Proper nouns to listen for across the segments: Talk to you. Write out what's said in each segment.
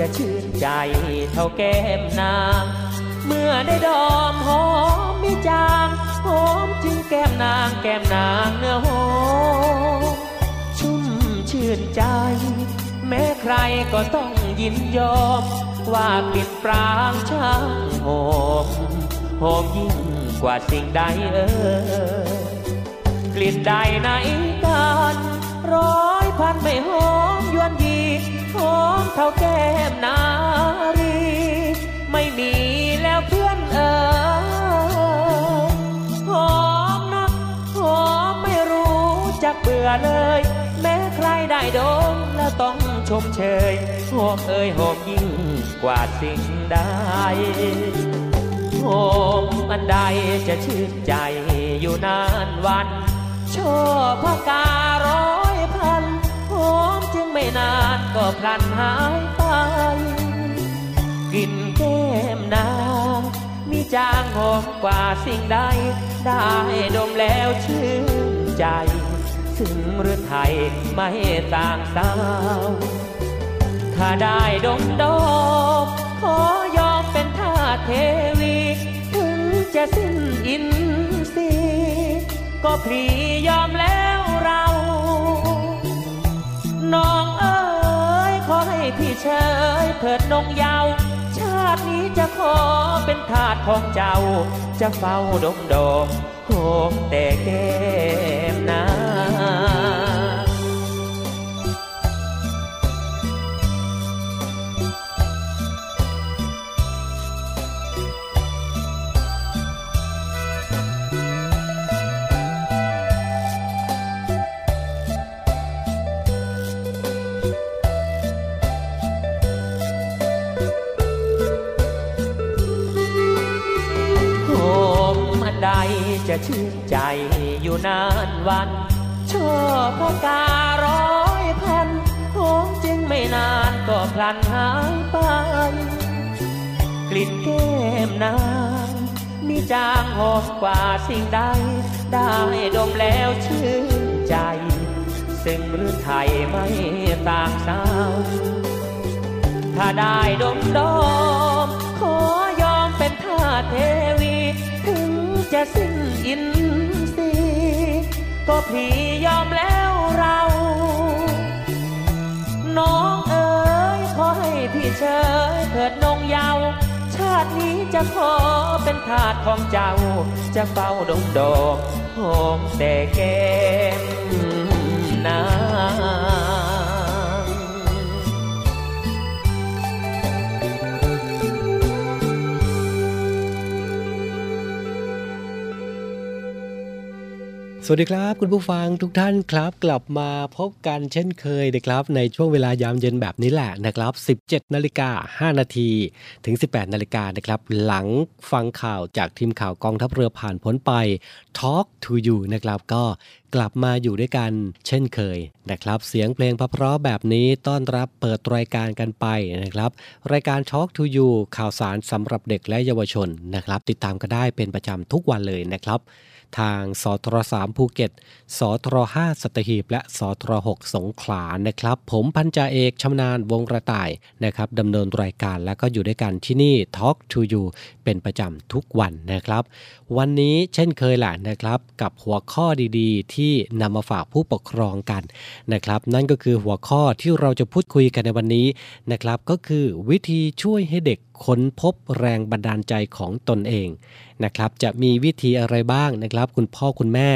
จะชื่นใจเท่าแก้มนางเมื่อได้ดอมหอมไม่จางหอมถึงแก้มนางแก้มนางเนื้อหอมชุ่มชื่นใจแม้ใครก็ต้องยินยอมว่าปิดปรางช่างหอมหอมยิ่งกว่าสิ่งใดกลิ่นใดไหนกันร้อยพันไม่หอมยวนยีหอมเท่าแก้มนารีไม่มีแล้วเพื่อนเอ๋ยหอมนักหอมไม่รู้จักเบื่อเลยแม้ใครได้ดมแล้วต้องชมเชยหอมเอ๋ยหอมยิ่งกว่าสิ่งใดหอมอันใดจะชื่นใจอยู่นานวันช่อพะการ้อยพันหอมจึงไม่นานก็พลันหายไปกลิ่นแก้มนางมีจางหอมกว่าสิ่งใดได้ดมแล้วชื่นใจถึงฤทัยไม่ต่างสาวถ้าได้ดมดอกขอยอมเป็นทาสเทวีถึงจะสิ้นอินทรีย์ก็พลียอมแล้วเราน้องเอ๋ยขอให้พี่เชยเถิดนงเยาว์ชาตินี้จะขอเป็นทาสของเจ้าจะเฝ้าดมดอกหอมแต่แก้มนางจะชื่นใจอยู่นานวันช่อพะการ้อยพันหอมจึงไม่นานก็พลันหายไปกลิ่นแก้มนางมีจางหอมกว่าสิ่งใดได้ดมแล้วชื่นใจซึ่งฤทัยไม่ต่างสาวถ้าได้ดมดมขอยอมเป็นทาสเทวีถึงจะสิ้นอินทรีย์ก็พี่ยอมแล้วเราน้องเอ๋ยขอให้พี่เชยเถิดนงเยาว์ชาตินี้จะขอเป็นทาสของเจ้าจะเฝ้าดมดอกหอมแต่แก้มนางสวัสดีครับคุณผู้ฟังทุกท่านครับกลับมาพบกันเช่นเคยนะครับในช่วงเวลายามเย็นแบบนี้แหละนะครับ 17:05 น.ถึง 18:00 น.นะครับหลังฟังข่าวจากทีมข่าวกองทัพเรือผ่านพ้นไป Talk to you นะครับก็กลับมาอยู่ด้วยกันเช่นเคยนะครับเสียงเพลงเพราะๆแบบนี้ต้อนรับเปิดรายการกันไปนะครับรายการ Talk to you ข่าวสารสำหรับเด็กและเยาวชนนะครับติดตามกันได้เป็นประจำทุกวันเลยนะครับทางสทร3ภูเก็ตสทร5สัตหีบและสทร6สงขลานะครับผมพันจ่าเอกชำนาญวงกระต่ายนะครับดำเนินรายการและก็อยู่ด้วยกันที่นี่ Talk to you เป็นประจำทุกวันนะครับวันนี้เช่นเคยแหละนะครับกับหัวข้อดีๆที่นำมาฝากผู้ปกครองกันนะครับนั่นก็คือหัวข้อที่เราจะพูดคุยกันในวันนี้นะครับก็คือวิธีช่วยให้เด็กค้นพบแรงบันดาลใจของตนเองนะครับจะมีวิธีอะไรบ้างนะครับคุณพ่อคุณแม่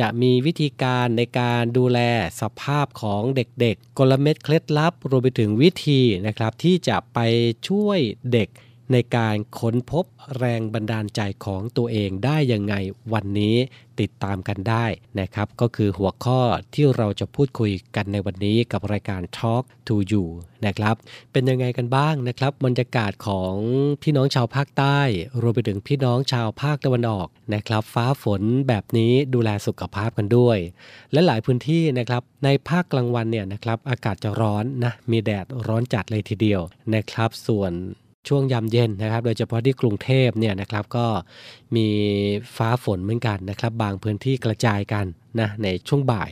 จะมีวิธีการในการดูแลสภาพของเด็กๆกลเม็ดเคล็ดลับรวมไปถึงวิธีนะครับที่จะไปช่วยเด็ก ในการค้นพบแรงบันดาลใจของตัวเองได้ยังไงวันนี้ติดตามกันได้นะครับก็คือหัวข้อที่เราจะพูดคุยกันในวันนี้กับรายการ Talk to you นะครับเป็นยังไงกันบ้างนะครับบรรยากาศของพี่น้องชาวภาคใต้รวมไปถึงพี่น้องชาวภาคตะวันออกนะครับฟ้าฝนแบบนี้ดูแลสุขภาพกันด้วยและหลายพื้นที่นะครับในภาคกลางวันเนี่ยนะครับอากาศจะร้อนนะมีแดดร้อนจัดเลยทีเดียวนะครับส่วนช่วงยามเย็นนะครับโดยเฉพาะที่กรุงเทพเนี่ยนะครับก็มีฟ้าฝนเหมือนกันนะครับบางพื้นที่กระจายกันนะในช่วงบ่าย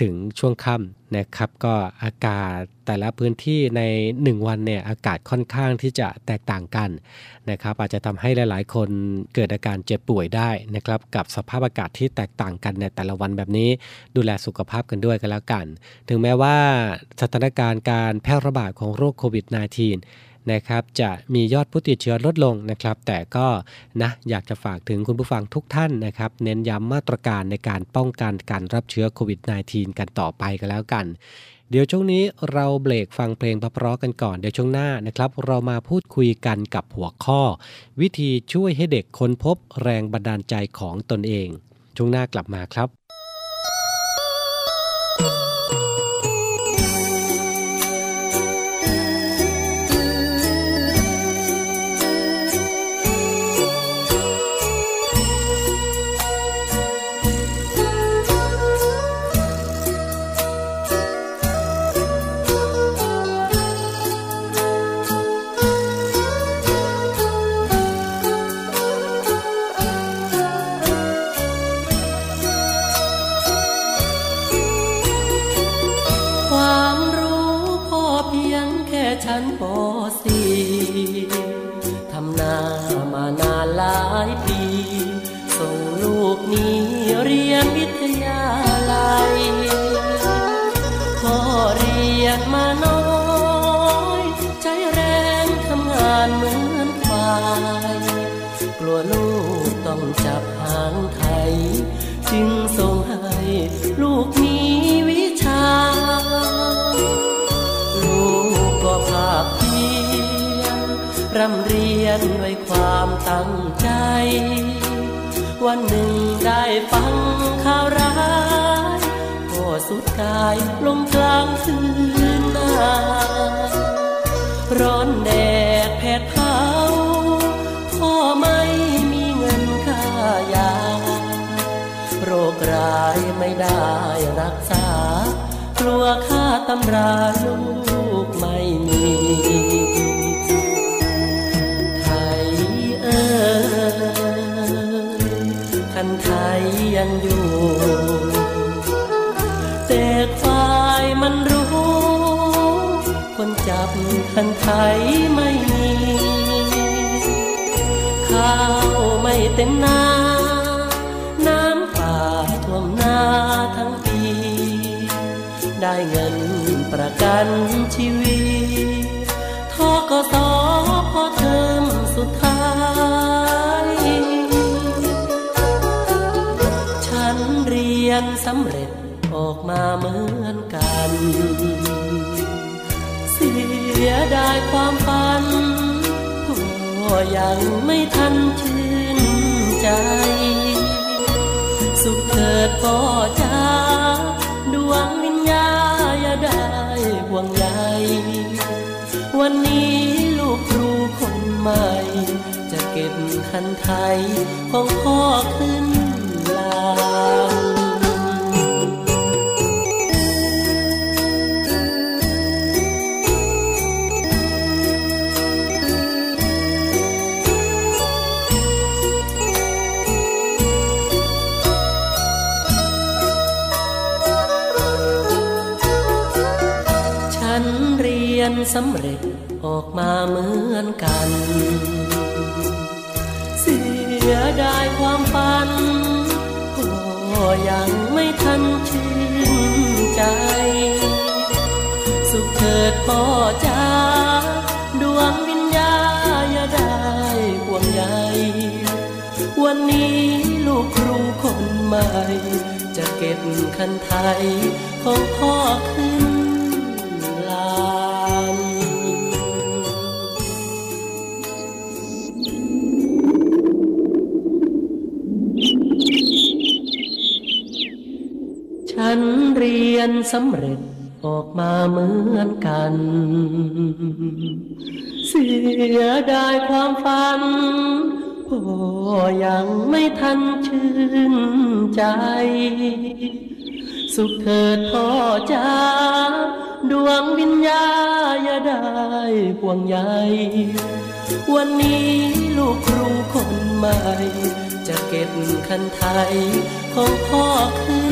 ถึงช่วงค่ำนะครับก็อากาศแต่ละพื้นที่ใน1วันเนี่ยอากาศค่อนข้างที่จะแตกต่างกันนะครับอาจจะทำให้หลายๆคนเกิดอาการเจ็บป่วยได้นะครับกับสภาพอากาศที่แตกต่างกันในแต่ละวันแบบนี้ดูแลสุขภาพกันด้วยกันแล้วกันถึงแม้ว่าสถานการณ์การแพร่ระบาดของโรคโควิด -19นะครับจะมียอดผู้ติดเชื้อลดลงนะครับแต่ก็นะอยากจะฝากถึงคุณผู้ฟังทุกท่านนะครับเน้นย้ำมาตรการในการป้องกันการรับเชื้อโควิด -19 กันต่อไปกันแล้วกันเดี๋ยวช่วงนี้เราเบรกฟังเพลงเพราะๆกันก่อนเดี๋ยวช่วงหน้านะครับเรามาพูดคุยกันกับหัวข้อวิธีช่วยให้เด็กค้นพบแรงบันดาลใจของตนเองช่วงหน้ากลับมาครับชั้นป.4 ทำนามานานหลายปีส่งลูกนี้เรียนวิทยาลัยพ่อเรียนมาน้อยใจแรงทำงานเหมือนควายกลัวลูกต้องจับหางไถจึงส่งให้ลูกมีวิชาภาพเพียงร่ำเรียนด้วยความตั้งใจวันหนึ่งได้ฟังข่าวร้ายก็สุดกายลงกลางคืนนาร้อนแดดแผดเผาพ่อไม่มีเงินค่ายาโรคร้ายไม่ได้รักษากลัวค่าตำราลูกไม่มีไทยเอ๋ยคันไทยยังอยู่แต่ควายมันรู้คนจับคันไทยไม่มีข้าวไม่เต็มนาน้ำป่าท่วมนาทั้งปีได้เงินประกันชีวิตทกสพอเทอมสุดท้ายฉันเรียนสำเร็จออกมาเหมือนกันเสียดายความฝันก็ยังไม่ทันชื่นใจสุขเกิดพ่อจ้าดวงวิญญาอย่าได้ห่วงใยวันนี้ลูกครูคนใหม่จะเก็บคันไทยของพ่อขึ้นลาสำเร็จออกมาเหมือนกันเสียดายความฝันก็ยังไม่ทันชื่นใจสุขเถิดพ่อจ๋าดวงวิญญาอย่าได้ห่วงใยวันนี้ลูกครูคนใหม่จะเก็บคันไทยของพ่อขึ้น เรียนสำเร็จออกมาเหมือนกันเสียดายความฝันพ่อยังไม่ทันชื่นใจสุขเถิดพ่อจ๋าดวงวิญญาณอย่าได้ห่วงใยวันนี้ลูกครูคนใหม่จะเก็บคันไทยของพ่อขึ้น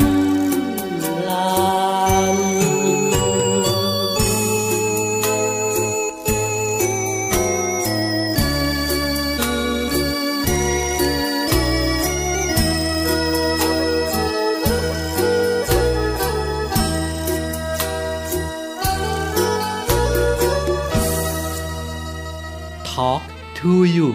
ลานTalk to you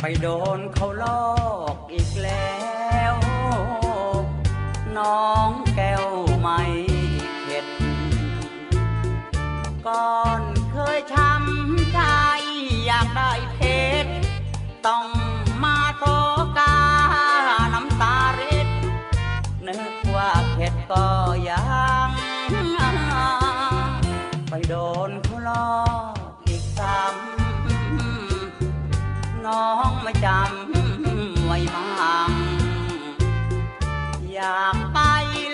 ไปโดนเขาลอกอีกแล้วน้องแก้วไม่เข็ดก่อนเคยช้ำใจอยากได้เพชรต้องมาโศกาน้ำตาริดนึกว่าเข็ดก็ยังไปโดนเขาลอกอีกซ้ำน้องไม่จำไว้บ้างอยากไป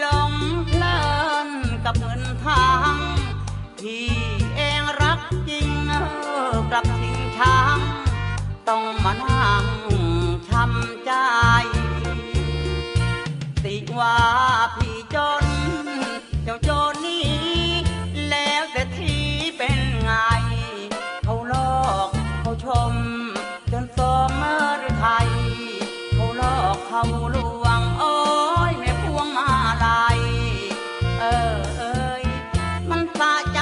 หลงเพลินกับเงินทางที่กลับทิ้งช้างต้องมานั่งช้ำใจติว่าพี่จนเจ้าจนนี้แล้วแต่ที่เป็นไงเขาลอกเขาชมจนสมเมื่อไทยเขาลอกเขาลวงโอ้ยแม่พวงมาลัยมันสะใจ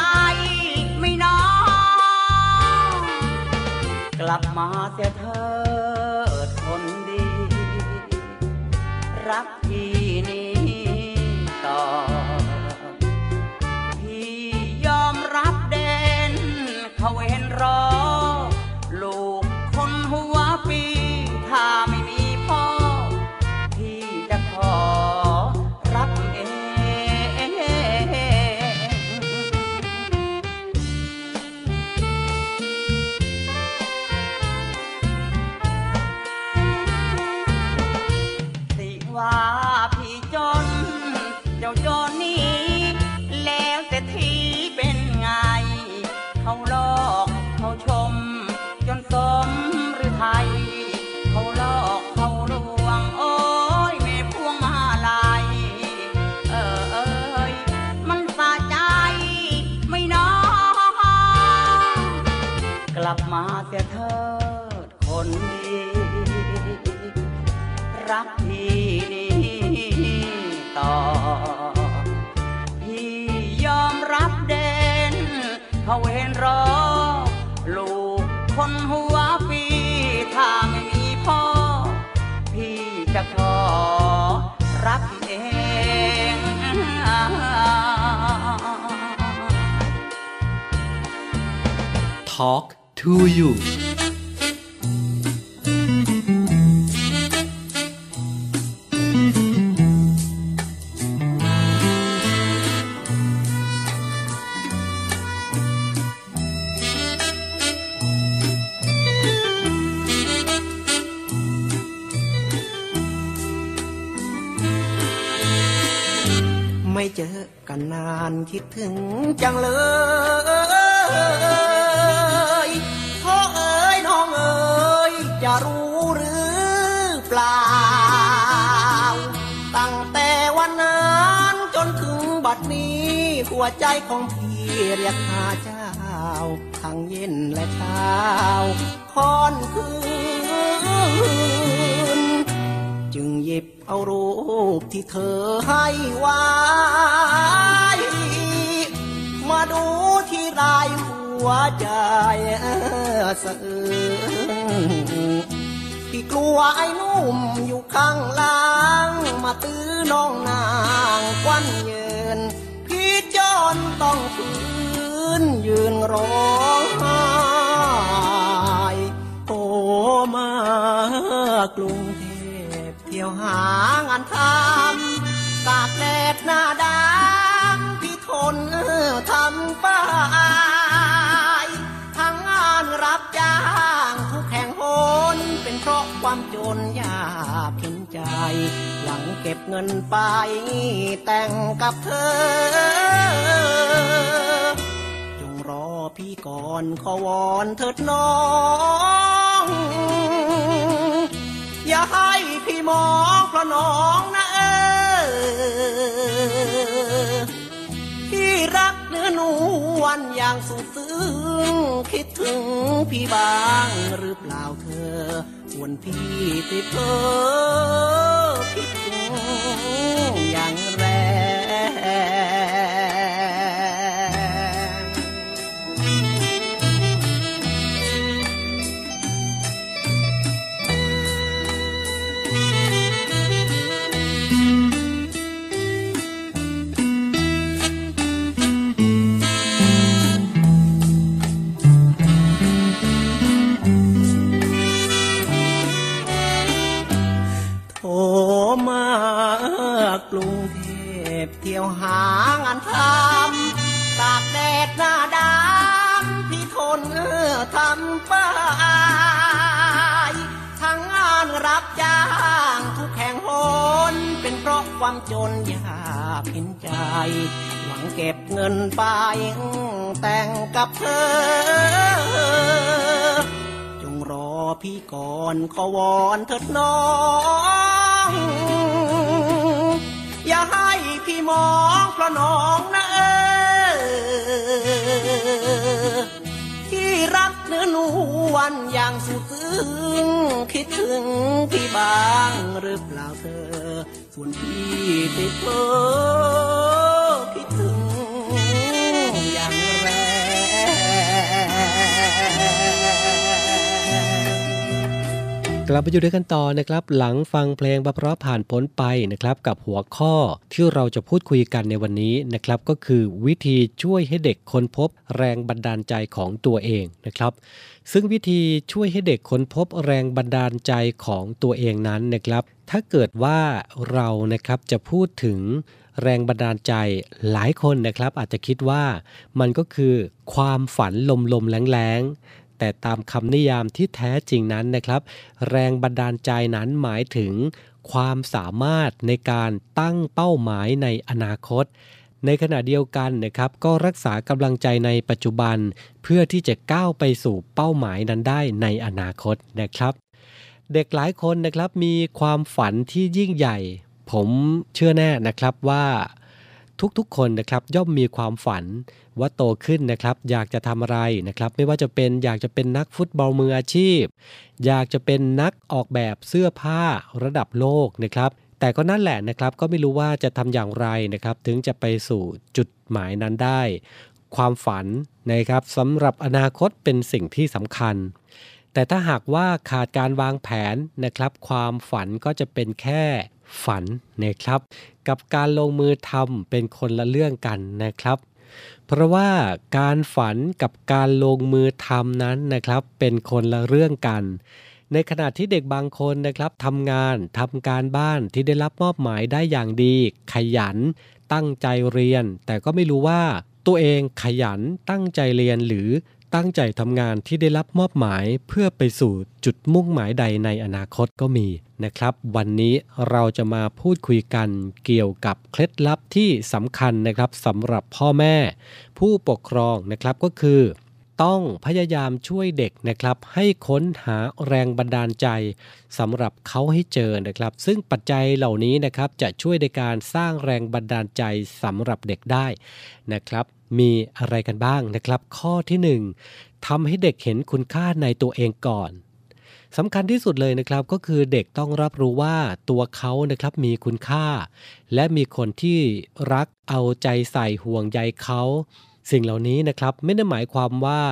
กลับมาเสียเธอคนดีรักพี่นี้ต่อพี่ยอมรับเด่นเขาเห็นรอลูกคนหัวปีถ้าไม่มีพ่อพี่จะขอรับเองเขาลอกเขาชมจนสมหรือไทยเขาลอกเขาลวงโอ้ยแม่พวงมาลัยมันสะใจไม่น้องกลับมาเสียเถิดคนดีรักพี่นี้ต่อพี่ยอมรับเด่นเขาเห็นรอลูกคนหัวปีถ้าไม่มีพ่อพี่จะขอรับเองTalk to youไม่เจอกันนานคิดถึงจังเลยพ่อเอ๋ยน้องเอ๋ยจะรู้หรือเปล่าตั้งแต่วันนั้นจนถึงบัดนี้หัวใจของพี่เรียกหาเจ้าทั้งเย็นและเช้าค่ำคืนจึงหยิบเอารูปที่เธอให้ไว้มาดูที่ไรหัวใจสะอื้น พี่กลัวไอ้นุ่มอยู่ข้างล่างมาตื้อน้องนางควันเยินพี่จนต้องฝืนยืนร้องไห้โอ้มากรุงเทพเที่ยวหางานทำตากแดดหน้าดำพี่ทนทำป้ายทั้งงานรับจ้างทุกแห่งหนเป็นเพราะความจนยากเข็นใจหลังเก็บเงินไปแต่งกับเธอจงรอพี่ก่อนขอวอนเถิดน้องอย่าให้พี่มองเพราะน้องนะพี่รักเนื้อหนูวันอย่างสุดซึ้งคิดถึงพี่บ้างหรือเปล่าเธอวันพี่ติดเธอคิดถึงอย่างแรงกรุงเทพเที่ยวหางานทำตากแดดหน้าดำพี่ทนทำป้ายทั้งงานรับจ้างทุกแห่งหนเป็นเพราะความจนยากเข็นใจหวังเก็บเงินไปแต่งกับเธอจงรอพี่ก่อนขอวอนเถิดน้องอย่าให้พี่มองเพราะน้องนะที่รักเนื้อหนูวันอย่างสุดซึ้งคิดถึงพี่บ้างหรือเปล่าเธอส่วนพี่ติดเธอคิดถึงอย่างแรงกลับไปอยู่ด้วยกันต่อนะครับหลังฟังเพลงบัพเพราะผ่านพ้นไปนะครับกับหัวข้อที่เราจะพูดคุยกันในวันนี้นะครับก็คือวิธีช่วยให้เด็กค้นพบแรงบันดาลใจของตัวเองนะครับซึ่งวิธีช่วยให้เด็กค้นพบแรงบันดาลใจของตัวเองนั้นนะครับถ้าเกิดว่าเรานะครับจะพูดถึงแรงบันดาลใจหลายคนนะครับอาจจะคิดว่ามันก็คือความฝันลมๆแล้งๆแต่ตามคำนิยามที่แท้จริงนั้นนะครับแรงบันดาลใจนั้นหมายถึงความสามารถในการตั้งเป้าหมายในอนาคตในขณะเดียวกันนะครับก็รักษากำลังใจในปัจจุบันเพื่อที่จะก้าวไปสู่เป้าหมายนั้นได้ในอนาคตนะครับเด็กหลายคนนะครับมีความฝันที่ยิ่งใหญ่ผมเชื่อแน่นะครับว่าทุกๆคนนะครับย่อมมีความฝันว่าโตขึ้นนะครับอยากจะทำอะไรนะครับไม่ว่าจะเป็นอยากจะเป็นนักฟุตบอลมืออาชีพอยากจะเป็นนักออกแบบเสื้อผ้าระดับโลกนะครับแต่ก็นั่นแหละนะครับก็ไม่รู้ว่าจะทำอย่างไรนะครับถึงจะไปสู่จุดหมายนั้นได้ความฝันนะครับสำหรับอนาคตเป็นสิ่งที่สำคัญแต่ถ้าหากว่าขาดการวางแผนนะครับความฝันก็จะเป็นแค่ฝันนะครับกับการลงมือทำเป็นคนละเรื่องกันนะครับเพราะว่าการฝันกับการลงมือทำนั้นนะครับเป็นคนละเรื่องกันในขณะที่เด็กบางคนนะครับทำงานทำการบ้านที่ได้รับมอบหมายได้อย่างดีขยันตั้งใจเรียนแต่ก็ไม่รู้ว่าตัวเองขยันตั้งใจเรียนหรือตั้งใจทำงานที่ได้รับมอบหมายเพื่อไปสู่จุดมุ่งหมายใดในอนาคตก็มีนะครับวันนี้เราจะมาพูดคุยกันเกี่ยวกับเคล็ดลับที่สำคัญนะครับสำหรับพ่อแม่ผู้ปกครองนะครับก็คือต้องพยายามช่วยเด็กนะครับให้ค้นหาแรงบันดาลใจสำหรับเขาให้เจอนะครับซึ่งปัจจัยเหล่านี้นะครับจะช่วยในการสร้างแรงบันดาลใจสำหรับเด็กได้นะครับมีอะไรกันบ้างนะครับข้อที่1ทำให้เด็กเห็นคุณค่าในตัวเองก่อนสำคัญที่สุดเลยนะครับก็คือเด็กต้องรับรู้ว่าตัวเขานะครับมีคุณค่าและมีคนที่รักเอาใจใส่ห่วงใยเขาสิ่งเหล่านี้นะครับไม่ได้หมายความว่า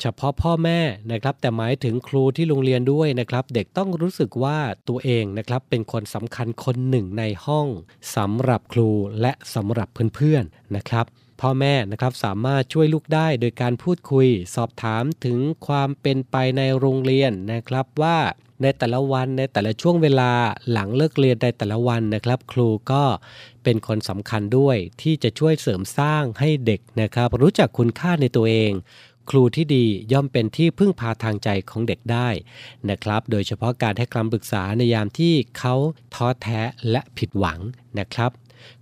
เฉพาะพ่อแม่นะครับแต่หมายถึงครูที่โรงเรียนด้วยนะครับเด็กต้องรู้สึกว่าตัวเองนะครับเป็นคนสำคัญคนหนึ่งในห้องสำหรับครูและสำหรับเพื่อนๆนะครับพ่อแม่นะครับสามารถช่วยลูกได้โดยการพูดคุยสอบถามถึงความเป็นไปในโรงเรียนนะครับว่าในแต่ละวันในแต่ละช่วงเวลาหลังเลิกเรียนในแต่ละวันนะครับครูก็เป็นคนสำคัญด้วยที่จะช่วยเสริมสร้างให้เด็กนะครับรู้จักคุณค่าในตัวเองครูที่ดีย่อมเป็นที่พึ่งพาทางใจของเด็กได้นะครับโดยเฉพาะการให้คำปรึกษาในยามที่เขาท้อแท้และผิดหวังนะครับ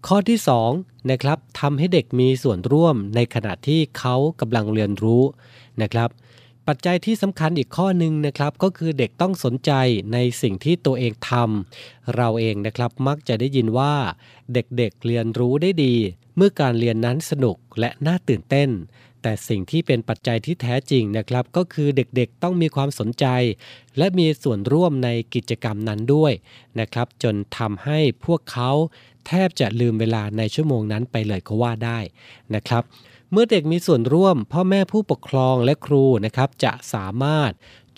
ข้อที่2นะครับทำให้เด็กมีส่วนร่วมในขณะที่เขากำลังเรียนรู้นะครับปัจจัยที่สำคัญอีกข้อหนึ่งนะครับก็คือเด็กต้องสนใจในสิ่งที่ตัวเองทำเราเองนะครับมักจะได้ยินว่าเด็กๆเรียนรู้ได้ดีเมื่อการเรียนนั้นสนุกและน่าตื่นเต้นแต่สิ่งที่เป็นปัจจัยที่แท้จริงนะครับก็คือเด็กๆต้องมีความสนใจและมีส่วนร่วมในกิจกรรมนั้นด้วยนะครับจนทำให้พวกเขาแทบจะลืมเวลาในชั่วโมงนั้นไปเลยก็ว่าได้นะครับเมื่อเด็กมีส่วนร่วมพ่อแม่ผู้ปกครองและครูนะครับจะสามารถ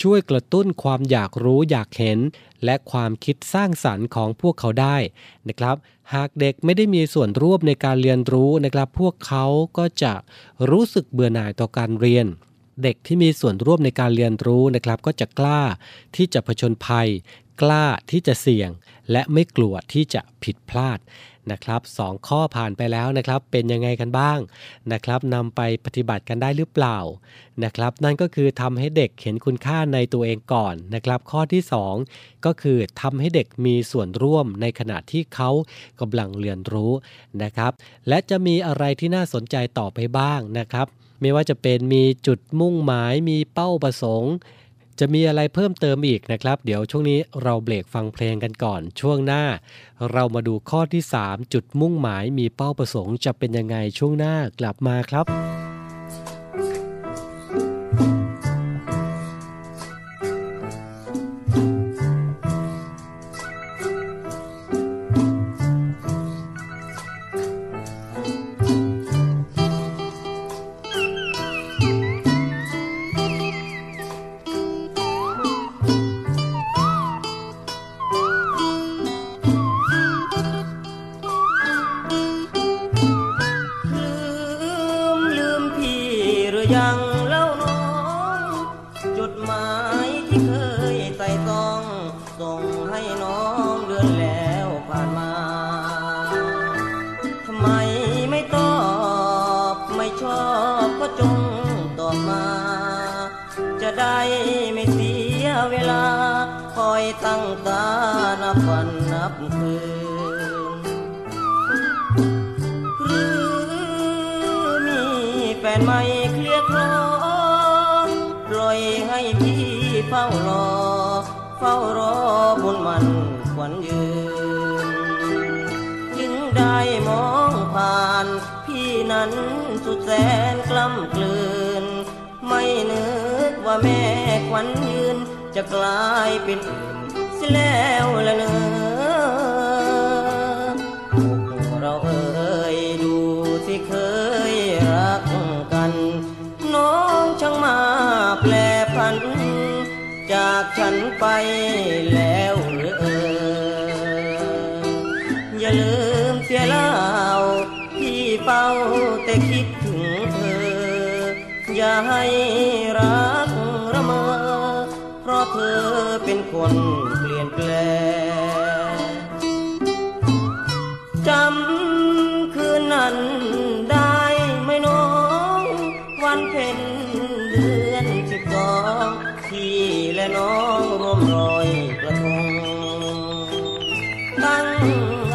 ช่วยกระตุ้นความอยากรู้อยากเห็นและความคิดสร้างสรรค์ของพวกเขาได้นะครับหากเด็กไม่ได้มีส่วนร่วมในการเรียนรู้นะครับพวกเขาก็จะรู้สึกเบื่อหน่ายต่อการเรียนเด็กที่มีส่วนร่วมในการเรียนรู้นะครับก็จะกล้าที่จะเผชิญภัยกล้าที่จะเสี่ยงและไม่กลัวที่จะผิดพลาดนะครับ2ข้อผ่านไปแล้วนะครับเป็นยังไงกันบ้างนะครับนำไปปฏิบัติกันได้หรือเปล่านะครับนั่นก็คือทำให้เด็กเห็นคุณค่าในตัวเองก่อนนะครับข้อที่2ก็คือทำให้เด็กมีส่วนร่วมในขณะที่เขากำลังเรียนรู้นะครับและจะมีอะไรที่น่าสนใจต่อไปบ้างนะครับไม่ว่าจะเป็นมีจุดมุ่งหมายมีเป้าประสงค์จะมีอะไรเพิ่มเติมอีกนะครับเดี๋ยวช่วงนี้เราเบรกฟังเพลงกันก่อนช่วงหน้าเรามาดูข้อที่3จุดมุ่งหมายมีเป้าประสงค์จะเป็นยังไงช่วงหน้ากลับมาครับ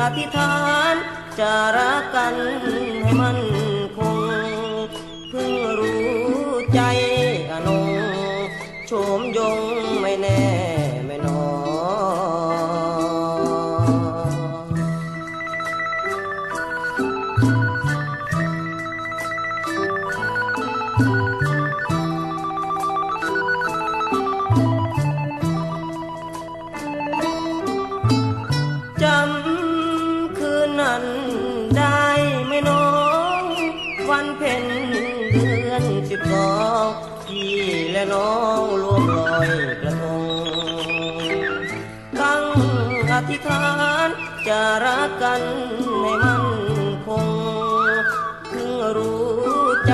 อธิษฐานจะรักกันให้มันคงเพิ่งรู้ใจอนงโฉมยงไม่แน่ไม่นอนจำคืนนั้นได้ไม่น้อง และน้องร่วมลอยกระทงตั้งอธิษฐานจะรักกันให้มั่นคงถึงรู้ใจ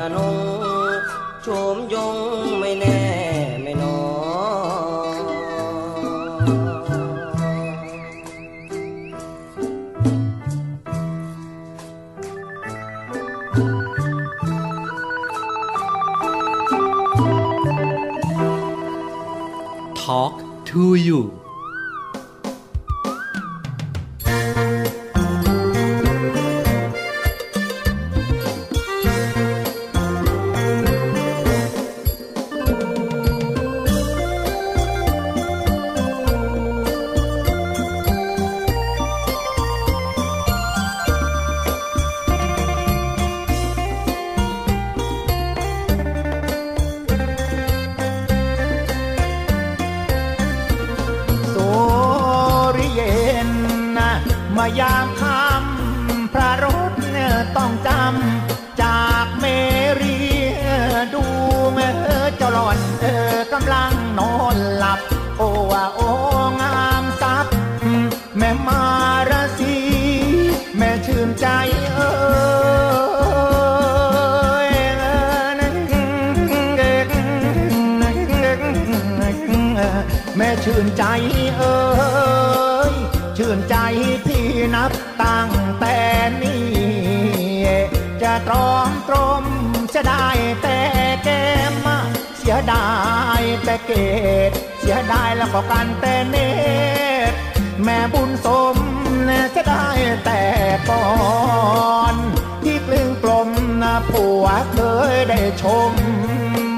อนงโฉมยงไม่แน่ไม่นอน Talk to youยามค่ำพระรถต้องจำจากเมรีดูเมื่อเจ้าหล่อนกำลังนอนหลับโอ้ว่าโองามซับแม่มาราศีแม่ชื่นใจแม่ชื่นใจชื่นใจพี่นับตั้งแต่นี้จะตรอมตรมจะได้แต่แก้มเสียดายแต่เกศเสียดายแล้วก็กันแต่เนตรแม่บุญสมจะได้แต่ก่อนที่กลึงกลมนะผัวเคยได้ชม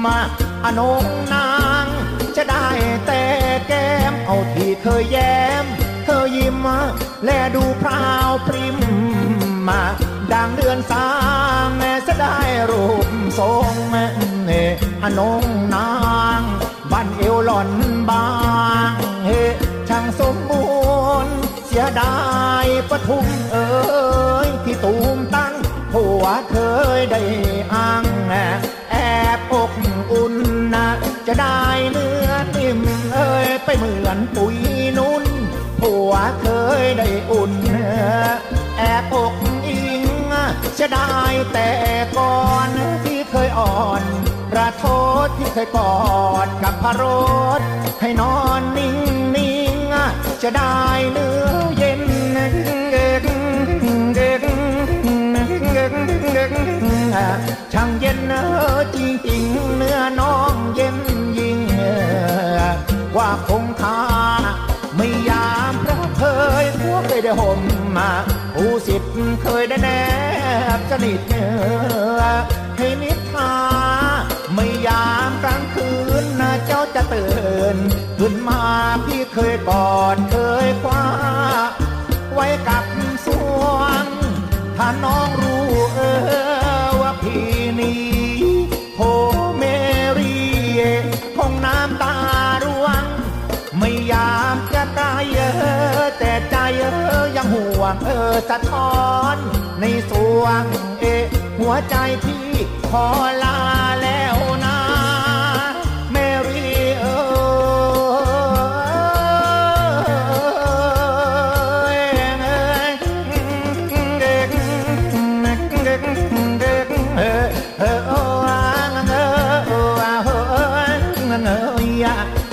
มาอนงนางจะได้แต่แก้มเอาที่เคยแย้มเธอยิ้มและดูพราวพริมมาดังเดือนสางแม่จะได้รูปทรงแม่อนงนางบันเอวหล่อนบางช่างสมบูรณ์เสียดายปทุมเอ๋ยที่ตูมตั้งผัวเคยได้อ้างแอบอกอุ่นนะจะได้เนื้อนิ่มเอ๋ยไปเหมือนปุ๋ยนุ่นผัวเคยได้อุ่นแอบอกอิงจะได้แต่ก่อนที่เคยอ่อนประโทษที่เคยกอดกับพระรสให้นอนนิ่งนิ่งจะได้เนื้อเย็นช่างเย็นจริงจริงเนื้อน้องเย็นยิ่งว่าคงคาไม่ยามเพราะเคยพวกเคยได้ห่มมาผู้สิทธิ์เคยได้แนบสนิทเนื้อให้นิทาไม่ยามกลางคืนนะเจ้าจะตื่นขึ้นมาพี่เคยกอดเคยคว้าไว้กับสวงถ้าน้องรู้ว่าพี่นี้โฮเมรีคงน้ำตาร่วงไม่ยามจะตายแต่ใจยังห่วงสะท้อนในสวงหัวใจพี่ขอลาแล้วนะเมรี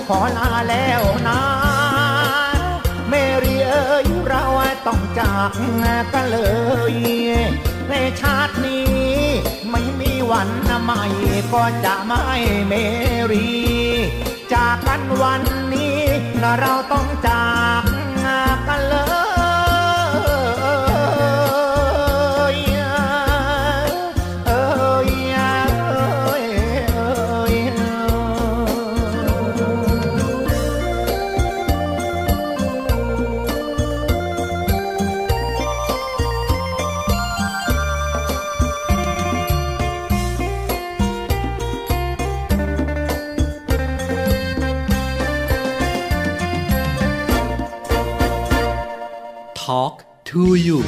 ขอลาแล้วนะเมรีเอ๋ยเราต้องจากกันเลยในชาตินี้ไม่มีวันใหม่ก็จะไม่เมรีจากกันวันนี้เราต้องจากกันเลยTalk to you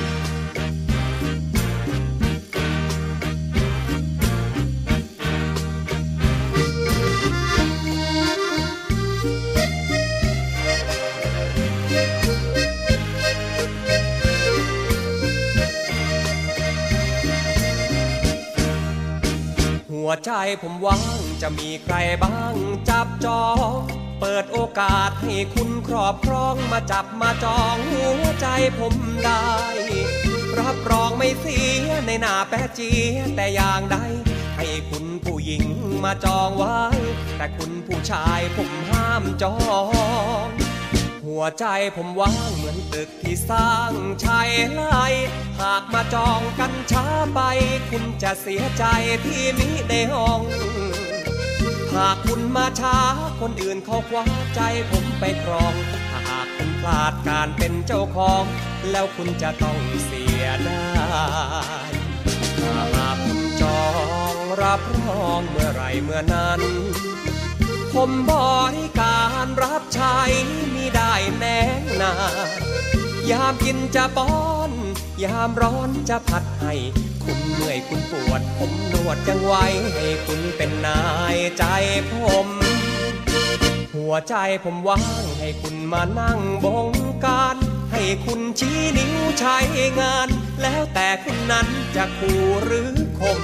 ใจผมว่างจะมีใครบ้างจับจองเปิดโอกาสให้คุณครอบครองมาจับมาจองหัวใจผมได้รับรองไม่เสียในหน้าแป๊ะเจี๋ยแต่อย่างใดให้คุณผู้หญิงมาจองไว้แต่คุณผู้ชายผมห้ามจองหัวใจผมว่างเหมือนตึกที่สร้างชายไล่หากมาจองกันช้าไปคุณจะเสียใจที่มิได้ห้องหากคุณมาช้าคนอื่นเขาคว้าใจผมไปครองถ้าหากคุณพลาดการเป็นเจ้าของแล้วคุณจะต้องเสียดายถ้าหากคุณจองรับรองเมื่อไรเมื่อนั้นผมบริการรับใช้มิได้แน่นายามกินจะป้อนยามร้อนจะผัดให้คุณเหนื่อยคุณปวดผมนวดยังไว้ให้คุณเป็นนายใจผมหัวใจผมว่างให้คุณมานั่งบงการให้คุณชี้นิ้วใช้งานแล้วแต่คุณนั้นจะคู่หรือคม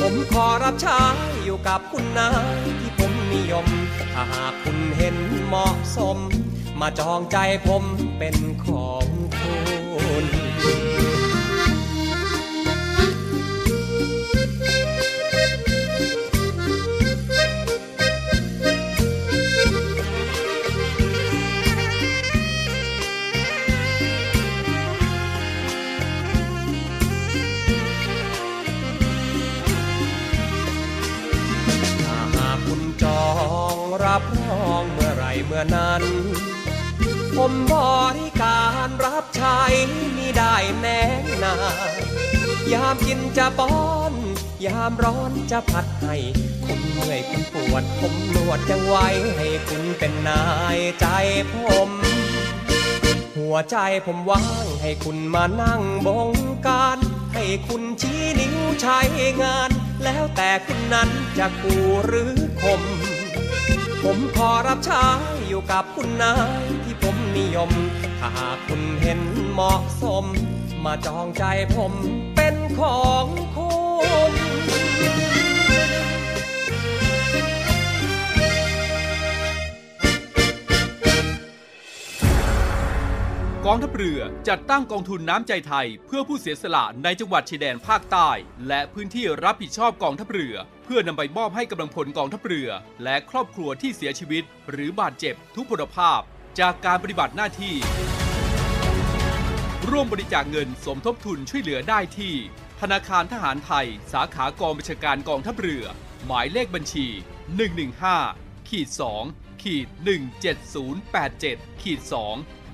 ผมขอรับใช้อยู่กับคุณนายที่ผมนิยมถ้าหากคุณเห็นเหมาะสมมาจองใจผมเป็นของคุณรับรองเมื่อไรเมื่อนั้นผมบริการรับใช้มิได้แน่นายามกินจะป้อนยามร้อนจะผัดให้คุณเหนื่อยคุณปวดผมนวดยังไว้ให้คุณเป็นนายใจผมหัวใจผมว่างให้คุณมานั่งบงการให้คุณชี้นิ้วใช้งานแล้วแต่คุณนั้นจะคู่หรือคมผมขอรับใช้อยู่กับคุณนายที่ผมนิยมถ้าหากคุณเห็นเหมาะสมมาจองใจผมเป็นของคุณกองทัพเรือจัดตั้งกองทุนน้ำใจไทยเพื่อผู้เสียสละในจังหวัดชายแดนภาคใต้และพื้นที่รับผิดชอบกองทัพเรือเพื่อนำไปมอบให้กำลังพลกองทัพเรือและครอบครัวที่เสียชีวิตหรือบาดเจ็บทุพพลภาพจากการปฏิบัติหน้าที่ร่วมบริจาคเงินสมทบทุนช่วยเหลือได้ที่ธนาคารทหารไทยสาขากองบัญชาการกองทัพเรือหมายเลขบัญชี 115-2-17087-2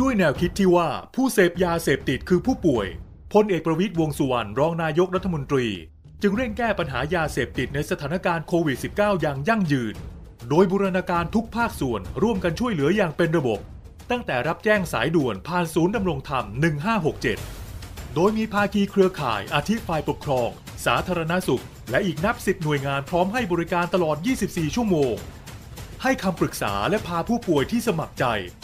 ด้วยแนวคิดที่ว่าผู้เสพยาเสพติดคือผู้ป่วยพลเอกประวิตรวงษ์สุวรรณรองนายกรัฐมนตรีจึงเร่งแก้ปัญหายาเสพติดในสถานการณ์โควิด -19 อย่างยั่งยืนโดยบูรณาการทุกภาคส่วนร่วมกันช่วยเหลืออย่างเป็นระบบตั้งแต่รับแจ้งสายด่วนผ่านศูนย์ดำรงธรรม1567โดยมีภาคีเครือข่ายอาทิฝ่ายปกครองสาธารณสุขและอีกนับ10หน่วยงานพร้อมให้บริการตลอด24ชั่วโมงให้คำปรึกษาและพาผู้ป่วยที่สมัครใจ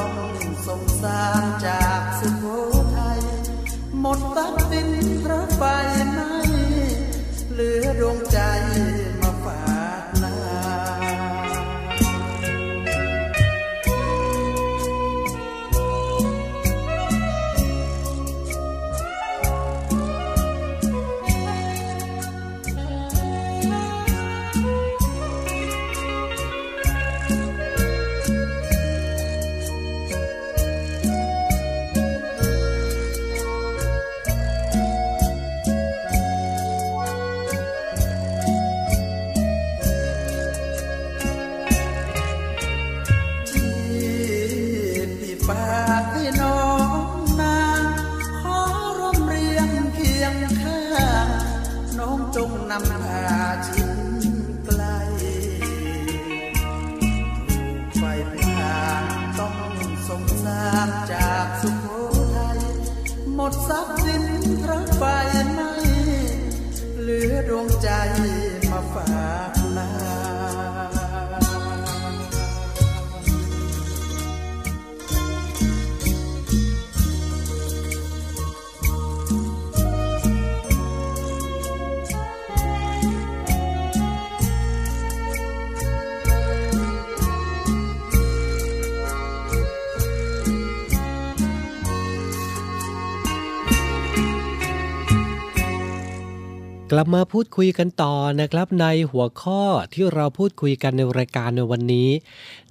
ต้องสงสารจากสุโขทัยหมดทรัพย์สินเพราะไฟไหม้เหลือดวงใจมาฝากนาทรัพย์สินเพราะไฟไหม้เหลือดวงใจมาฝากนากลับมาพูดคุยกันต่อนะครับในหัวข้อที่เราพูดคุยกันในรายการในวันนี้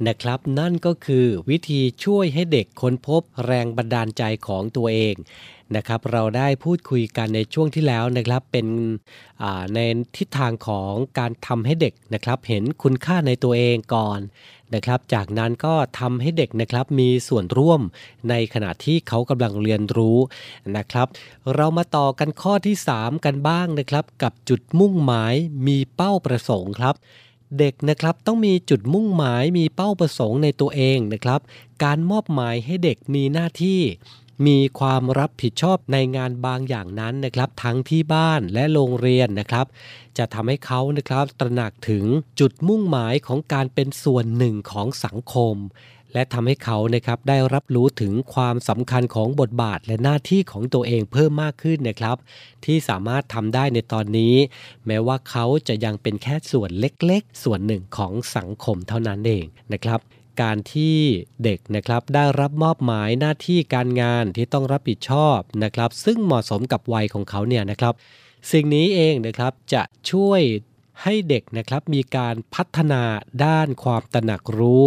นะครับนั่นก็คือวิธีช่วยให้เด็กค้นพบแรงบันดาลใจของตัวเองนะครับเราได้พูดคุยกันในช่วงที่แล้วนะครับเป็นในทิศทางของการทำให้เด็กนะครับเห็นคุณค่าในตัวเองก่อนนะครับจากนั้นก็ทำให้เด็กนะครับมีส่วนร่วมในขณะที่เขากำลังเรียนรู้นะครับเรามาต่อกันข้อที่3กันบ้างนะครับกับจุดมุ่งหมายมีเป้าประสงค์ครับเด็กนะครับต้องมีจุดมุ่งหมายมีเป้าประสงค์ในตัวเองนะครับการมอบหมายให้เด็กมีหน้าที่มีความรับผิดชอบในงานบางอย่างนั้นนะครับทั้งที่บ้านและโรงเรียนนะครับจะทำให้เขานะครับตระหนักถึงจุดมุ่งหมายของการเป็นส่วนหนึ่งของสังคมและทำให้เขานะครับได้รับรู้ถึงความสำคัญของบทบาทและหน้าที่ของตัวเองเพิ่มมากขึ้นนะครับที่สามารถทำได้ในตอนนี้แม้ว่าเขาจะยังเป็นแค่ส่วนเล็กๆส่วนหนึ่งของสังคมเท่านั้นเองนะครับการที่เด็กนะครับได้รับมอบหมายหน้าที่การงานที่ต้องรับผิดชอบนะครับซึ่งเหมาะสมกับวัยของเขาเนี่ยนะครับสิ่งนี้เองนะครับจะช่วยให้เด็กนะครับมีการพัฒนาด้านความตระหนักรู้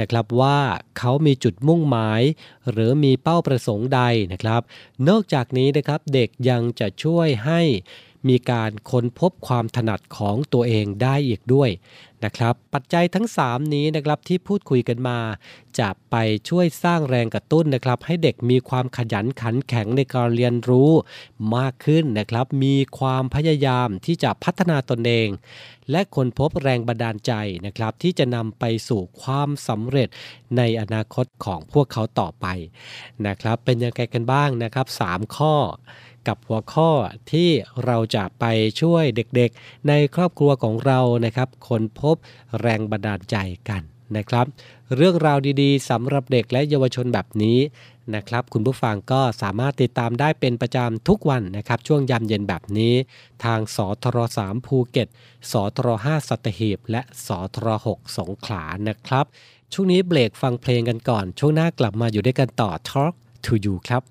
นะครับว่าเขามีจุดมุ่งหมายหรือมีเป้าประสงค์ใดนะครับนอกจากนี้นะครับเด็กยังจะช่วยให้มีการค้นพบความถนัดของตัวเองได้อีกด้วยนะครับปัจจัยทั้ง3นี้นะครับที่พูดคุยกันมาจะไปช่วยสร้างแรงกระตุ้นนะครับให้เด็กมีความขยันขันแข็งในการเรียนรู้มากขึ้นนะครับมีความพยายามที่จะพัฒนาตนเองและค้นพบแรงบันดาลใจนะครับที่จะนำไปสู่ความสำเร็จในอนาคตของพวกเขาต่อไปนะครับเป็นยังไงกันบ้างนะครับ3ข้อกับหัวข้อที่เราจะไปช่วยเด็กๆในครอบครัวของเรานะครับค้นพบแรงบันดาลใจกันนะครับเรื่องราวดีๆสำหรับเด็กและเยาวชนแบบนี้นะครับคุณผู้ฟังก็สามารถติดตามได้เป็นประจำทุกวันนะครับช่วงยามเย็นแบบนี้ทางสทร3ภูเก็ตสทร5สัตหีบและสทร6สงขลานะครับช่วงนี้เบรกฟังเพลงกันก่อนช่วงหน้ากลับมาอยู่ด้วยกันต่อ Talk to you ครับ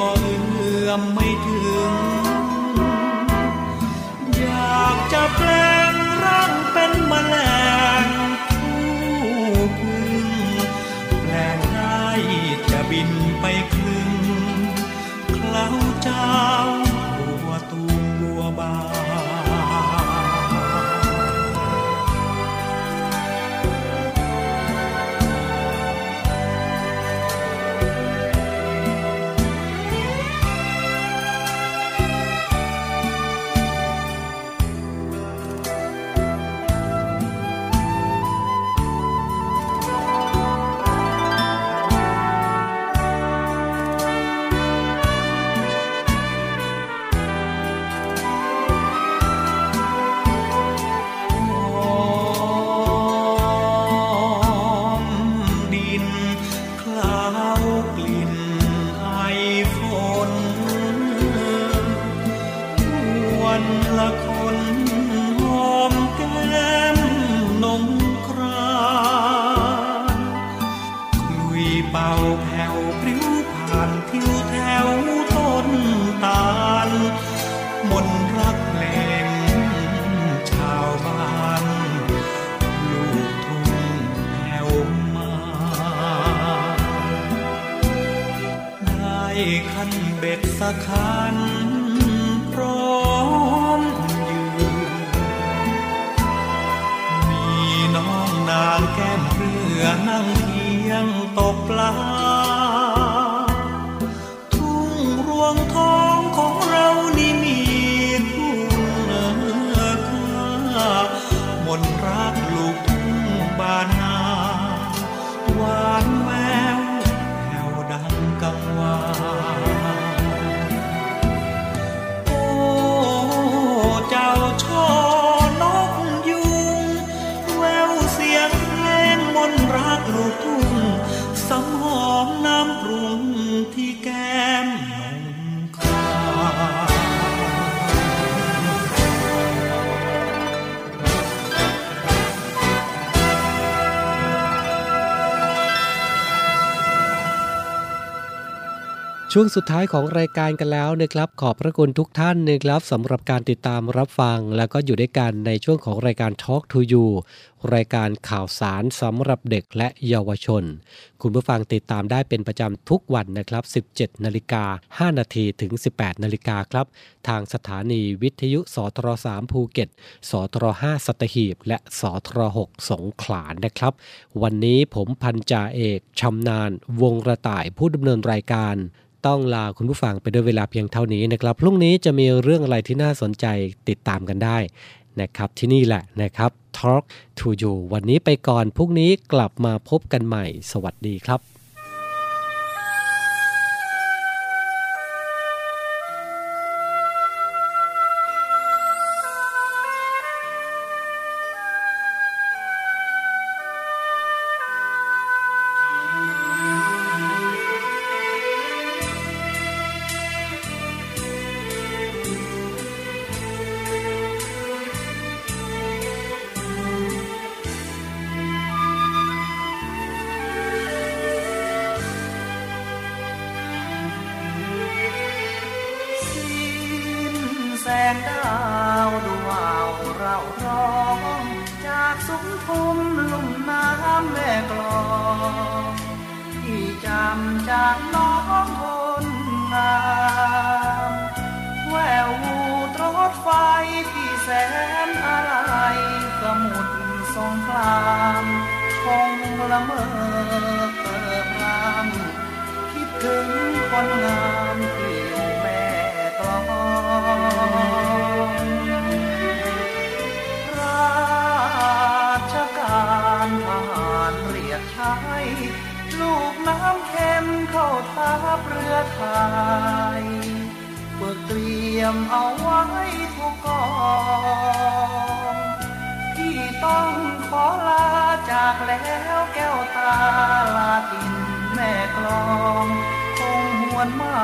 ก็เอื้อมไม่ถึงอยากจะแปลงร่างเป็นแมลงผู้พึ่งแปลงได้จะบินไปครึ่งเคล้าเจ้าบัวตูมบัวบานสักคันพร้อมอยู่มีน้องนางแก้มเรือนั่งเพียงตกปลาทุ่งรวงทองของเรานี่มีผู้เนื้อค่ามนรักลูกทุ่งบานนาหวานแววแผ่วดังกังวานช่วงสุดท้ายของรายการกันแล้วนะครับขอบพระคุณทุกท่านนะครับสำหรับการติดตามรับฟังแล้วก็อยู่ด้วยกันในช่วงของรายการ Talk to you รายการข่าวสารสำหรับเด็กและเยาวชนคุณผู้ฟังติดตามได้เป็นประจำทุกวันนะครับ 17:05 น.ถึง 18:00 น.ครับทางสถานีวิทยุสทร3ภูเก็ตสทร5สัตหีบและสทร6สงขลานะครับวันนี้ผมพันจ่าเอกชำนานวงกระต่ายผู้ดำเนินรายการต้องลาคุณผู้ฟังไปด้วยเวลาเพียงเท่านี้นะครับพรุ่งนี้จะมีเรื่องอะไรที่น่าสนใจติดตามกันได้นะครับที่นี่แหละนะครับ Talk to you วันนี้ไปก่อนพรุ่งนี้กลับมาพบกันใหม่สวัสดีครับแสงดาวดวงเราร้องจากสุมทุมลุ่มน้ำแม่กลองที่จำจากน้องคนงามแวววูตรดไฟที่แสนอะไรกระหมุดสงครามคงละเมอเปิดพรามคิดถึงคนงามที่แม่กลองราชการทหารเรียกใช้ลูกน้ำเค็มเข้าทัพเรือไทยฝึกเตรียมเอาไว้ทุกกองที่ต้องขอลาจากแล้วแก้วตาลาตินแม่กลองคงหวนมา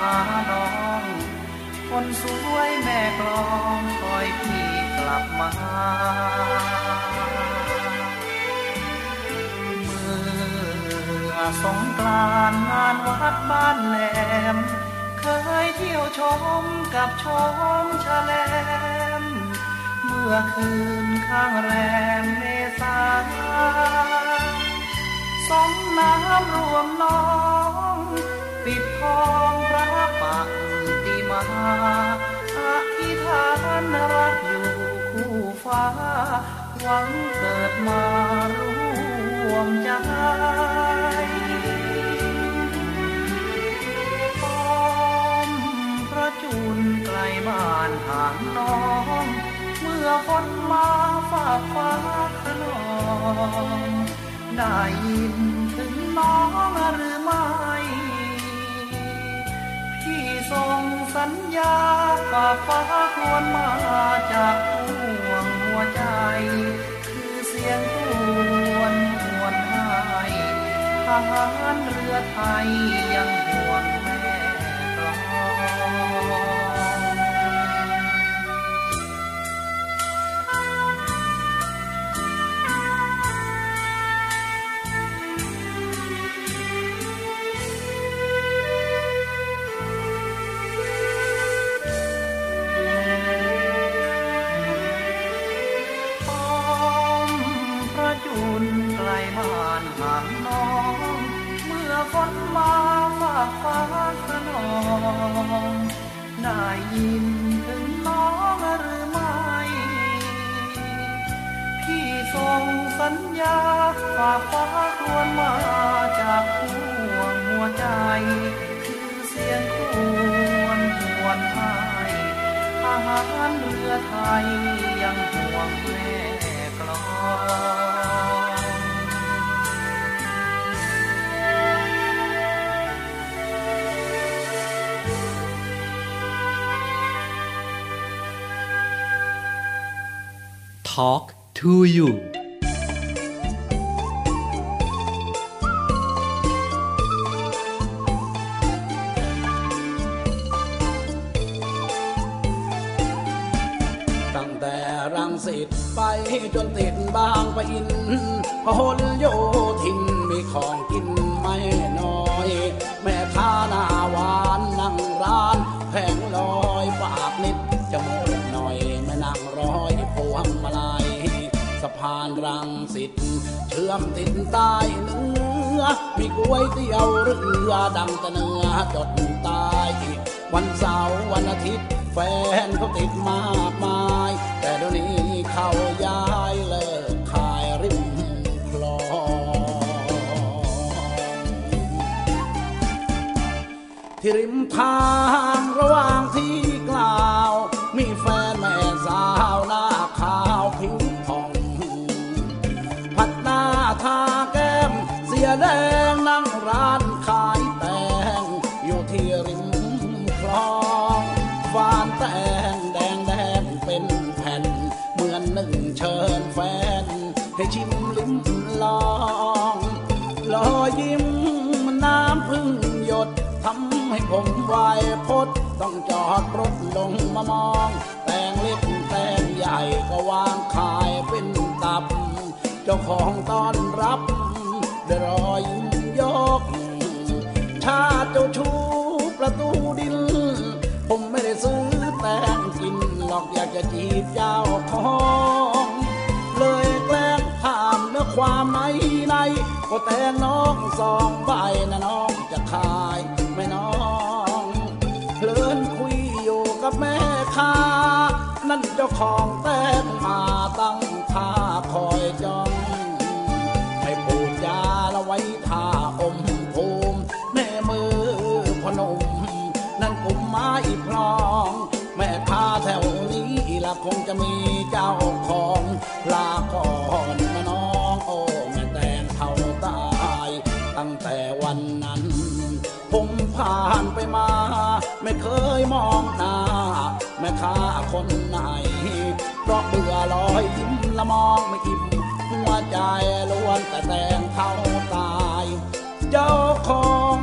หาน้องคนสวยแม่กลองคอยพี่กลับมาเมื่อ สงกรานต์งานวัดบ้านแหลมเคยเที่ยวชมกับชมแฉลมเมื่อคืนข้างแรมเมษาสมน้ำรวมน้องปิดทองพระปักติมาอธิษฐานรักอยู่คู่ฟ้าหวังเกิดมาร่วมใจป้อมพระจุลไกลบ้านห่างน้องเมื่อฝนมาฟ้าฟ้าขนองได้ยินถึงน้องหรือไม่พี่ส่งสัญญาฝ่าฟ้าควรมาจากห่วงหัวใจคือเสียงครวญหวนหายทหารเรือไทยยังห่วงแม่กลองได้ยินถึงน้องหรือไม่พี่ส่งสัญญาฝากฟ้าควรมาจากห่วงหัวใจคือเสียงครวญหวนหายทหารเรือไทยยังห่วงแม่กลองTalk to you ตั้งแต่รังสิตไปจนติดบางปะอินพหลโยธินมีของกินไม่น้อยแม่ค้าหน้าหวานนั่งร้านแผงลอยปากนิดจมูกหน่อยแม่นางร้อยพวงมาลัยสะพานรังสิตเชื่อมติดใต้เนื้อมีก๋วยเตี๋ยวเรือดังตะเนื้อจดตายวันเสาร์วันอาทิตย์แฟนเขาติดมากมายแต่เดี๋ยวนี้เขาย้ายเลิกขายริมคลองที่ริมทางระหว่างที่กล่าวมีแฟนแม่สาวหน้าขาวผิวผ่องพัดหน้าทาแก้มเสียแดงนั่งร้านขายแตงอยู่ที่ริมคลองฟานแตงแดงแดงเป็นแผ่นเหมือนหนึ่งเชิญแฟนให้ชิมลิ้มลองรอยิ้มน้ำพึ่งหยดทำให้ผมไวพดต้องจอดรถลงมามองแตงเล็กแตงใหญ่ก็วางขายเป็นตับเจ้าของต้อนรับได้รอยยกชาเจ้าชูประตูดินผมไม่ได้ซื้อแตงกินหรอกอยากจะจีบเจ้าของเลยแกล้งถามเนื้อความไม่ในก็แตงน้องสองใบนะน้องจะขายไม่น้องเพลินคุยอยู่กับแม่ค้านั่นเจ้าของแตงมาตั้งท่าคอยจ้องให้ปูดยาละไว้ท่าอมภูมิแม่มือพนมนั่นกุมไม้พลองแม่ค้าแถวนี้ละคงจะมีเจ้าของลาก่อนมาน้องโอ้แม่แตงเท่าตายตั้งแต่วันนั้นผมผ่านไปมาไม่เคยมองหน้าแม่ค้าคนไหนเพราะเบื่อลอยยิ้มละมองไม่อิ่มหัวใจล้วนแต่แตงเท่าตายเจ้าของ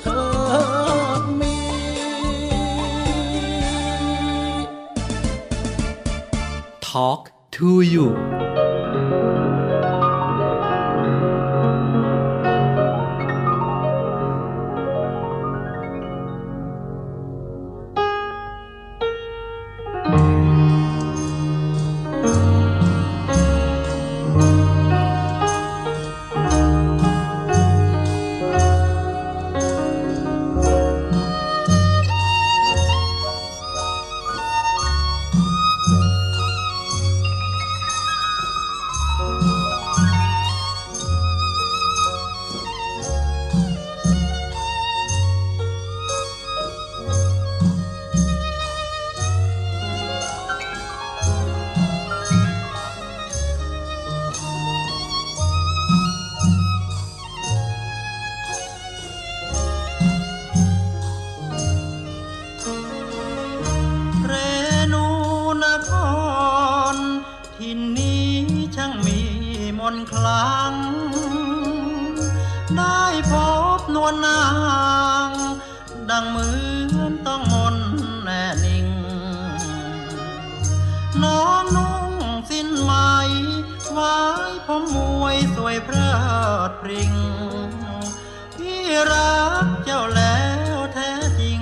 เธอTalk to you ได้พบนวลนางดังเหมือนต้องมนแน่นิ่งน้องนุ่งสิ้นไหมไว้ผมมวยสวยเพลิดเพลินพี่รักเจ้าแล้วแท้จริง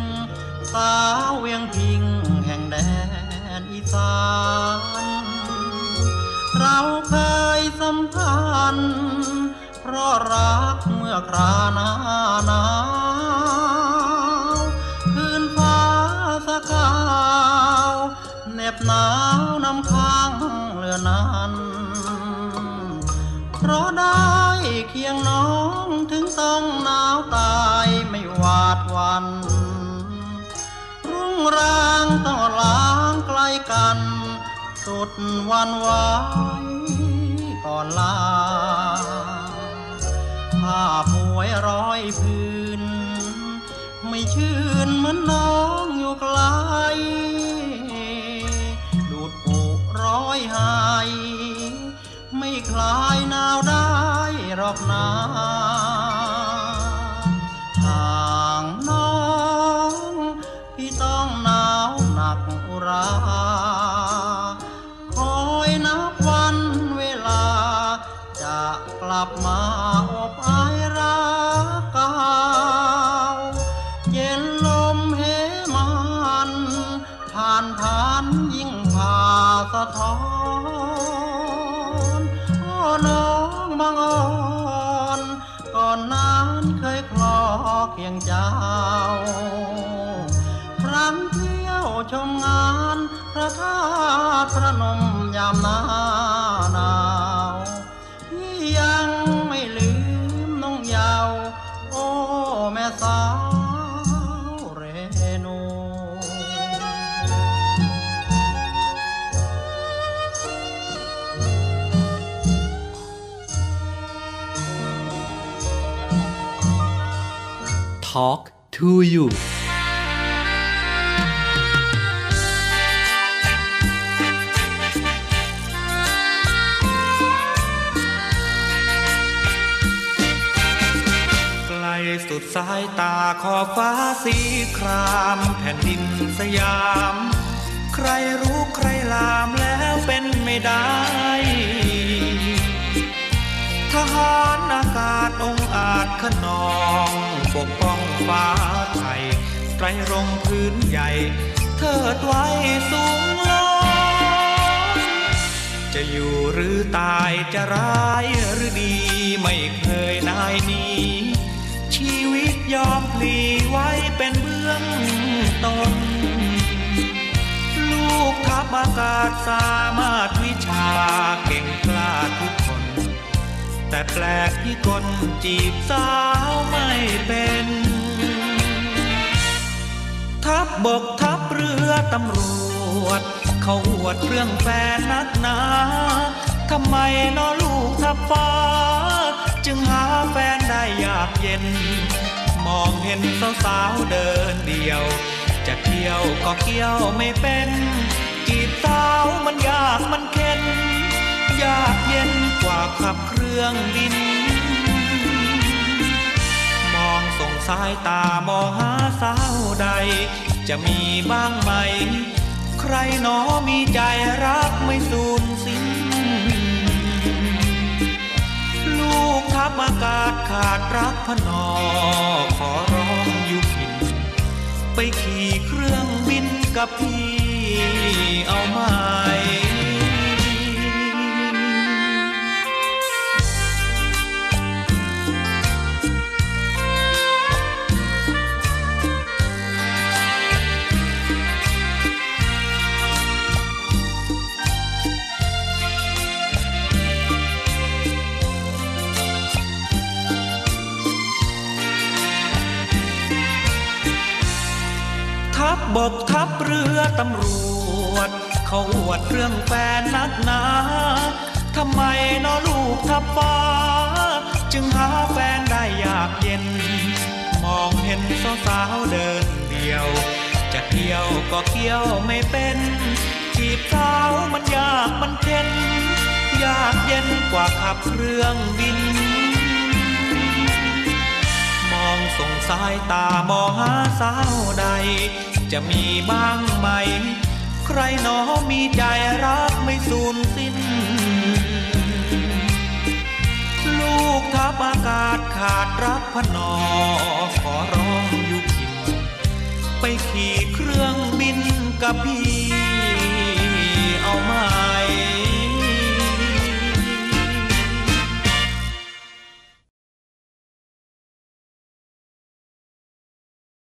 สาวเวียงพิงแห่งแดนอีสานเราเคยสัมพันธ์เพราะรักเมื่อคราหน้าหนาวคืนฟ้าสะขาวเหน็บหนาวน้ำค้างเหลือนั้นเพราะได้เคียงน้องถึงต้องหนาวตายไม่หวาดหวั่นรุ่งร่างต้องล้างไกลกันสุดวันไหวก่อนลาผ้าหวยร้อยพื้นไม่ชื่นเหมือนน้องอยู่ไกลดูดปูร้อยหายไม่คลายหนาวได้หรอกนาทางน้องพี่ต้องหนาวหนักอุรากลับมาอบอายรักเก่าเย็นลมเหมันผ่านยิ่งผ่าสะท้อนโอ้น้องบางอ่อนก่อนนั้นเคยคลอเคียงเจ้าครั้งเที่ยวชมงานพระธาตุพระนมยามหน้าหนาวไม่ลืมน้องยาวโอ้แม่สาวเรนูTalk to youสุดสายตาขอบฟ้าสีครามแผ่นดินสยามใครรู้ใครลามแล้วเป็นไม่ได้ทหารอากาศองอาจขนองปกป้องฟ้าไทยไตรรงพื้นใหญ่เทิดไว้สูงล้นจะอยู่หรือตายจะร้ายหรือดีไม่เคยนายนี้ชีวิตยอมพลีไว้เป็นเบื้องต้นลูกทัพอากาศสามารถวิชาเก่งกล้าทุกคนแต่แปลกที่คนจีบสาวไม่เป็นทัพบกทัพเรือตำรวจเขาอวดเรื่องแฟนนักหนาทำไมน้อลูกทัพฟ้าจึงหาแฟนได้ยากเย็นมองเห็นสาวๆเดินเดียวจะเที่ยวก็เที่ยวไม่เป็นจีบสาวมันยากมันเค็นยากเย็นกว่าขับเครื่องบินมองส่งสายตามองหาสาวใดจะมีบ้างไหมใครหนอมีใจรักไม่สูญสิ้นลูกทัพอากาศขาดรักพนอขอร้องอยู่ผิดไปขี่เครื่องบินกับพี่เอาไหมบกทัพเรือตำรวจเขาอวดเรื่องแฟนนักหนาทำไมน้อลูกทัพฟ้าจึงหาแฟนได้ยากเย็นมองเห็นสาวๆเดินเดียวจะเที่ยวก็เที่ยวไม่เป็นจีบสาวมันยากมันเค็นยากเย็นกว่าขับเครื่องบิน จะมีบ้างไหมใครหนอมีใจรักไม่สูญสิ้นลูกทัพอากาศขาดรักพนอขอร้องอยู่คิดไปขี่เครื่องบินกับพี่เอาไหม